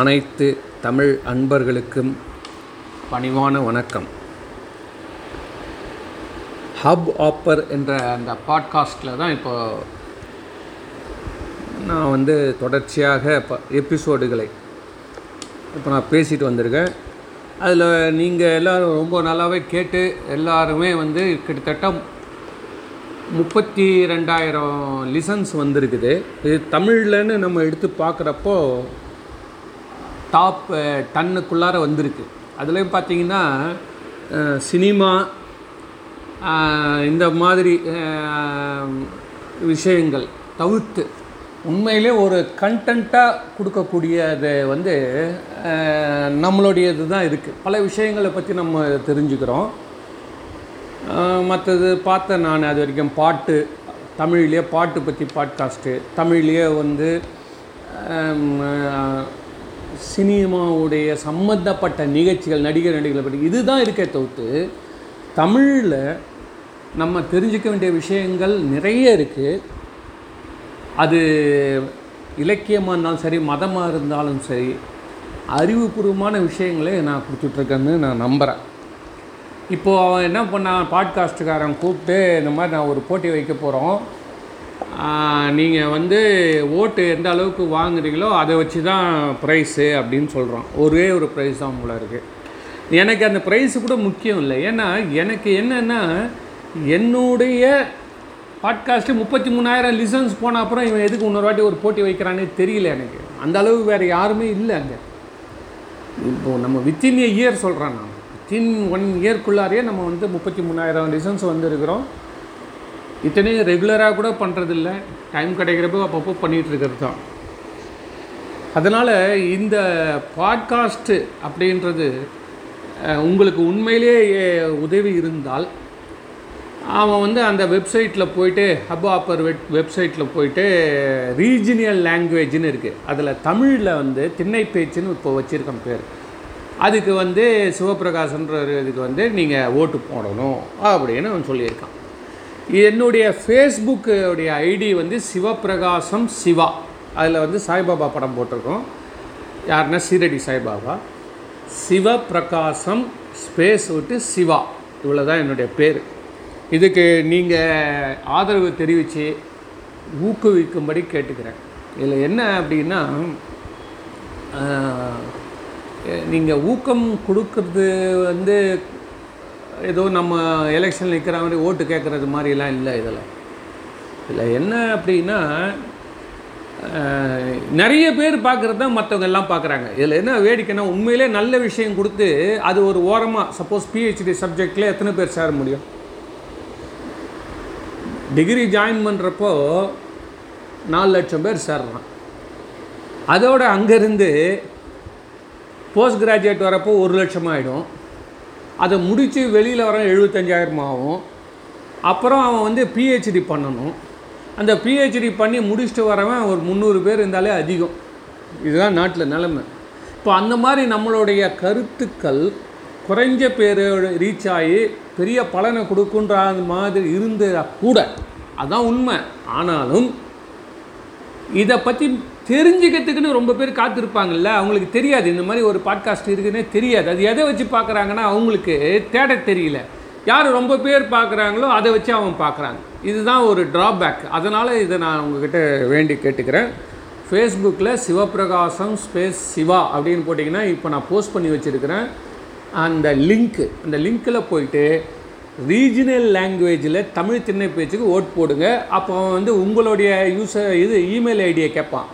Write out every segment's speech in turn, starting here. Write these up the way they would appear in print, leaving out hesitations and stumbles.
அனைத்து தமிழ் அன்பர்களுக்கும் பணிவான வணக்கம். ஹப் ஆப்பர் என்ற அந்த பாட்காஸ்டில் தான் இப்போ நான் தொடர்ச்சியாக எபிசோடுகளை இப்போ நான் பேசிட்டு வந்திருக்கேன். அதில் நீங்கள் எல்லோரும் ரொம்ப நல்லாவே கேட்டு எல்லாருமே கிட்டத்தட்ட 32,000 லிசன்ஸ் வந்திருக்குது. இது தமிழ்லன்னு நம்ம எடுத்து பார்க்குறப்போ டாப் 10க்குள்ளார வந்திருக்கு. அதுலேயும் பார்த்திங்கன்னா சினிமா இந்த மாதிரி விஷயங்கள் தவிர்த்து உண்மையிலே ஒரு கண்டென்ட்டாக கொடுக்கக்கூடியது நம்மளுடையது தான் இருக்குது. பல விஷயங்களை பற்றி நம்ம தெரிஞ்சுக்கிறோம். மற்றது பார்த்தேன் நான் அது வரைக்கும் பாட்டு, தமிழ்லேயே பாட்டு பற்றி பாட்காஸ்ட்டு, தமிழ்லேயே சினிமாவுடைய சம்மந்தப்பட்ட நிகழ்ச்சிகள், நடிகர்களை பற்றி இது தான் இருக்கே தவிர்த்து தமிழில் நம்ம தெரிஞ்சிக்க வேண்டிய விஷயங்கள் நிறைய இருக்குது. அது இலக்கியமாக இருந்தாலும் சரி, மதமாக இருந்தாலும் சரி, அறிவுபூர்வமான விஷயங்களே நான் கொடுத்துட்ருக்கேன்னு நான் நம்புகிறேன். இப்போது அவன் என்ன பண்ணான், பாட்காஸ்ட்டுக்காரன் கூப்பிட்டு இந்த மாதிரி நான் ஒரு போட்டி வைக்க போகிறோம், நீங்கள் ஓட்டு எந்த அளவுக்கு வாங்குறீங்களோ அதை வச்சு தான் ப்ரைஸு அப்படின்னு சொல்கிறோம். ஒரே ஒரு ப்ரைஸ் தான் உங்களை இருக்குது. எனக்கு அந்த ப்ரைஸு கூட முக்கியம் இல்லை. ஏன்னா எனக்கு என்னென்னா என்னுடைய பாட்காஸ்ட்டு 33,000 லிசன்ஸ் போன அப்புறம் இவன் எதுக்கு இன்னொரு வாட்டி ஒரு போட்டி வைக்கிறானே தெரியல. எனக்கு அந்த அளவு வேறு யாருமே இல்லை அங்கே. இப்போது நம்ம வித்தின் ஏ இயர் சொல்கிறேன் நான், வித்தின் 1 இயர்க்குள்ளாரையே நம்ம 33,000 லிசன்ஸ் இருக்கிறோம். இத்தனையும் ரெகுலராக கூட பண்ணுறதில்ல, டைம் கிடைக்கிறப்போ அப்பப்போ பண்ணிகிட்ருக்கிறது தான். அதனால் இந்த பாட்காஸ்ட்டு அப்படின்றது உங்களுக்கு உண்மையிலே உதவி இருந்தால் அவன் அந்த வெப்சைட்டில் போய்ட்டு ஹப் ஆப்பர் வெப்சைட்டில் போய்ட்டு ரீஜினியல் லாங்குவேஜ்னு இருக்குது. அதில் தமிழில் திண்ணை பேச்சுன்னு இப்போ வச்சுருக்கேன் பேர். அதுக்கு சிவப்பிரகாசன்ற இதுக்கு நீங்கள் ஓட்டு போடணும் அப்படின்னு அவன் சொல்லியிருக்கான். என்னுடைய ஃபேஸ்புக்குடைய ஐடி சிவப்பிரகாசம் சிவா, அதில் சாய்பாபா படம் போட்டிருக்கோம். யாருன்னா சீரடி சாய்பாபா. சிவப்பிரகாசம் ஸ்பேஸ் விட்டு சிவா, இவ்வளோ தான் என்னுடைய பேர். இதுக்கு நீங்கள் ஆதரவு தெரிவித்து ஊக்குவிக்கும்படி கேட்டுக்கிறேன். இதில் என்ன அப்படின்னா, நீங்கள் ஊக்கம் கொடுக்கறது ஏதோ நம்ம எலெக்ஷன் நிற்கிற மாதிரி ஓட்டு கேட்குறது மாதிரிலாம் இல்லை. இதில் என்ன அப்படின்னா, நிறைய பேர் பார்க்குறது தான் மற்றவங்க எல்லாம் பார்க்குறாங்க. இதில் என்ன வேடிக்கைன்னா, உண்மையிலே நல்ல விஷயம் கொடுத்து அது ஒரு ஓரமாக, சப்போஸ் பிஹெச்டி சப்ஜெக்டில் எத்தனை பேர் சேர முடியும்? டிகிரி ஜாயின் பண்ணுறப்போ 4 லட்சம் பேர் சேர்றான். அதோடு அங்கேருந்து போஸ்ட் கிராஜுவேட் வரப்போ 1 லட்சம் ஆகிடும். அதை முடித்து வெளியில் வர 75,000 ஆகும். அப்புறம் அவன் பிஹெச்டி பண்ணணும். அந்த பிஹெச்டி பண்ணி முடிச்சுட்டு வரவன் ஒரு 300 பேர் இருந்தாலே அதிகம். இதுதான் நாட்டில் நிலைமை. இப்போ அந்த மாதிரி நம்மளுடைய கருத்துக்கள் குறைஞ்ச பேரோட ரீச் ஆகி பெரிய பலனை கொடுக்குன்ற மாதிரி இருந்த கூட அதுதான் உண்மை. ஆனாலும் இதை பற்றி தெரிஞ்சுக்கிறதுக்குன்னு ரொம்ப பேர் காத்திருப்பாங்கள்ல, அவங்களுக்கு தெரியாது இந்த மாதிரி ஒரு பாட்காஸ்ட் இருக்குதுன்னே தெரியாது. அது எதை வச்சு பார்க்குறாங்கன்னா அவங்களுக்கு தேட தெரியல. யார் ரொம்ப பேர் பார்க்குறாங்களோ அதை வச்சு அவங்க பார்க்குறாங்க. இதுதான் ஒரு ட்ராபேக். அதனால் இதை நான் உங்ககிட்ட வேண்டி கேட்டுக்கிறேன். ஃபேஸ்புக்கில் சிவப்பிரகாசம் ஸ்பேஸ் சிவா அப்படின்னு போட்டிங்கன்னா இப்போ நான் போஸ்ட் பண்ணி வச்சுருக்கிறேன் அந்த லிங்க்கில் போயிட்டு ரீஜினல் லாங்குவேஜில் தமிழ் திண்ணை பேச்சுக்கு ஓட் போடுங்க. அப்போ உங்களுடைய யூசர் இமெயில் ஐடியை கேட்பான்.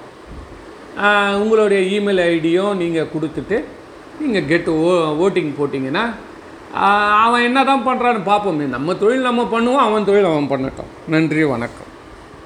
உங்களுடைய இமெயில் ஐடியும் நீங்கள் கொடுத்துட்டு நீங்கள் ஓட்டிங் போட்டிங்கன்னா அவன் என்ன தான் பண்ணுறான்னு பார்ப்போம். நம்ம தொழில் நம்ம பண்ணுவோம், அவன் தொழில் அவன் பண்ணட்டும். நன்றி, வணக்கம்.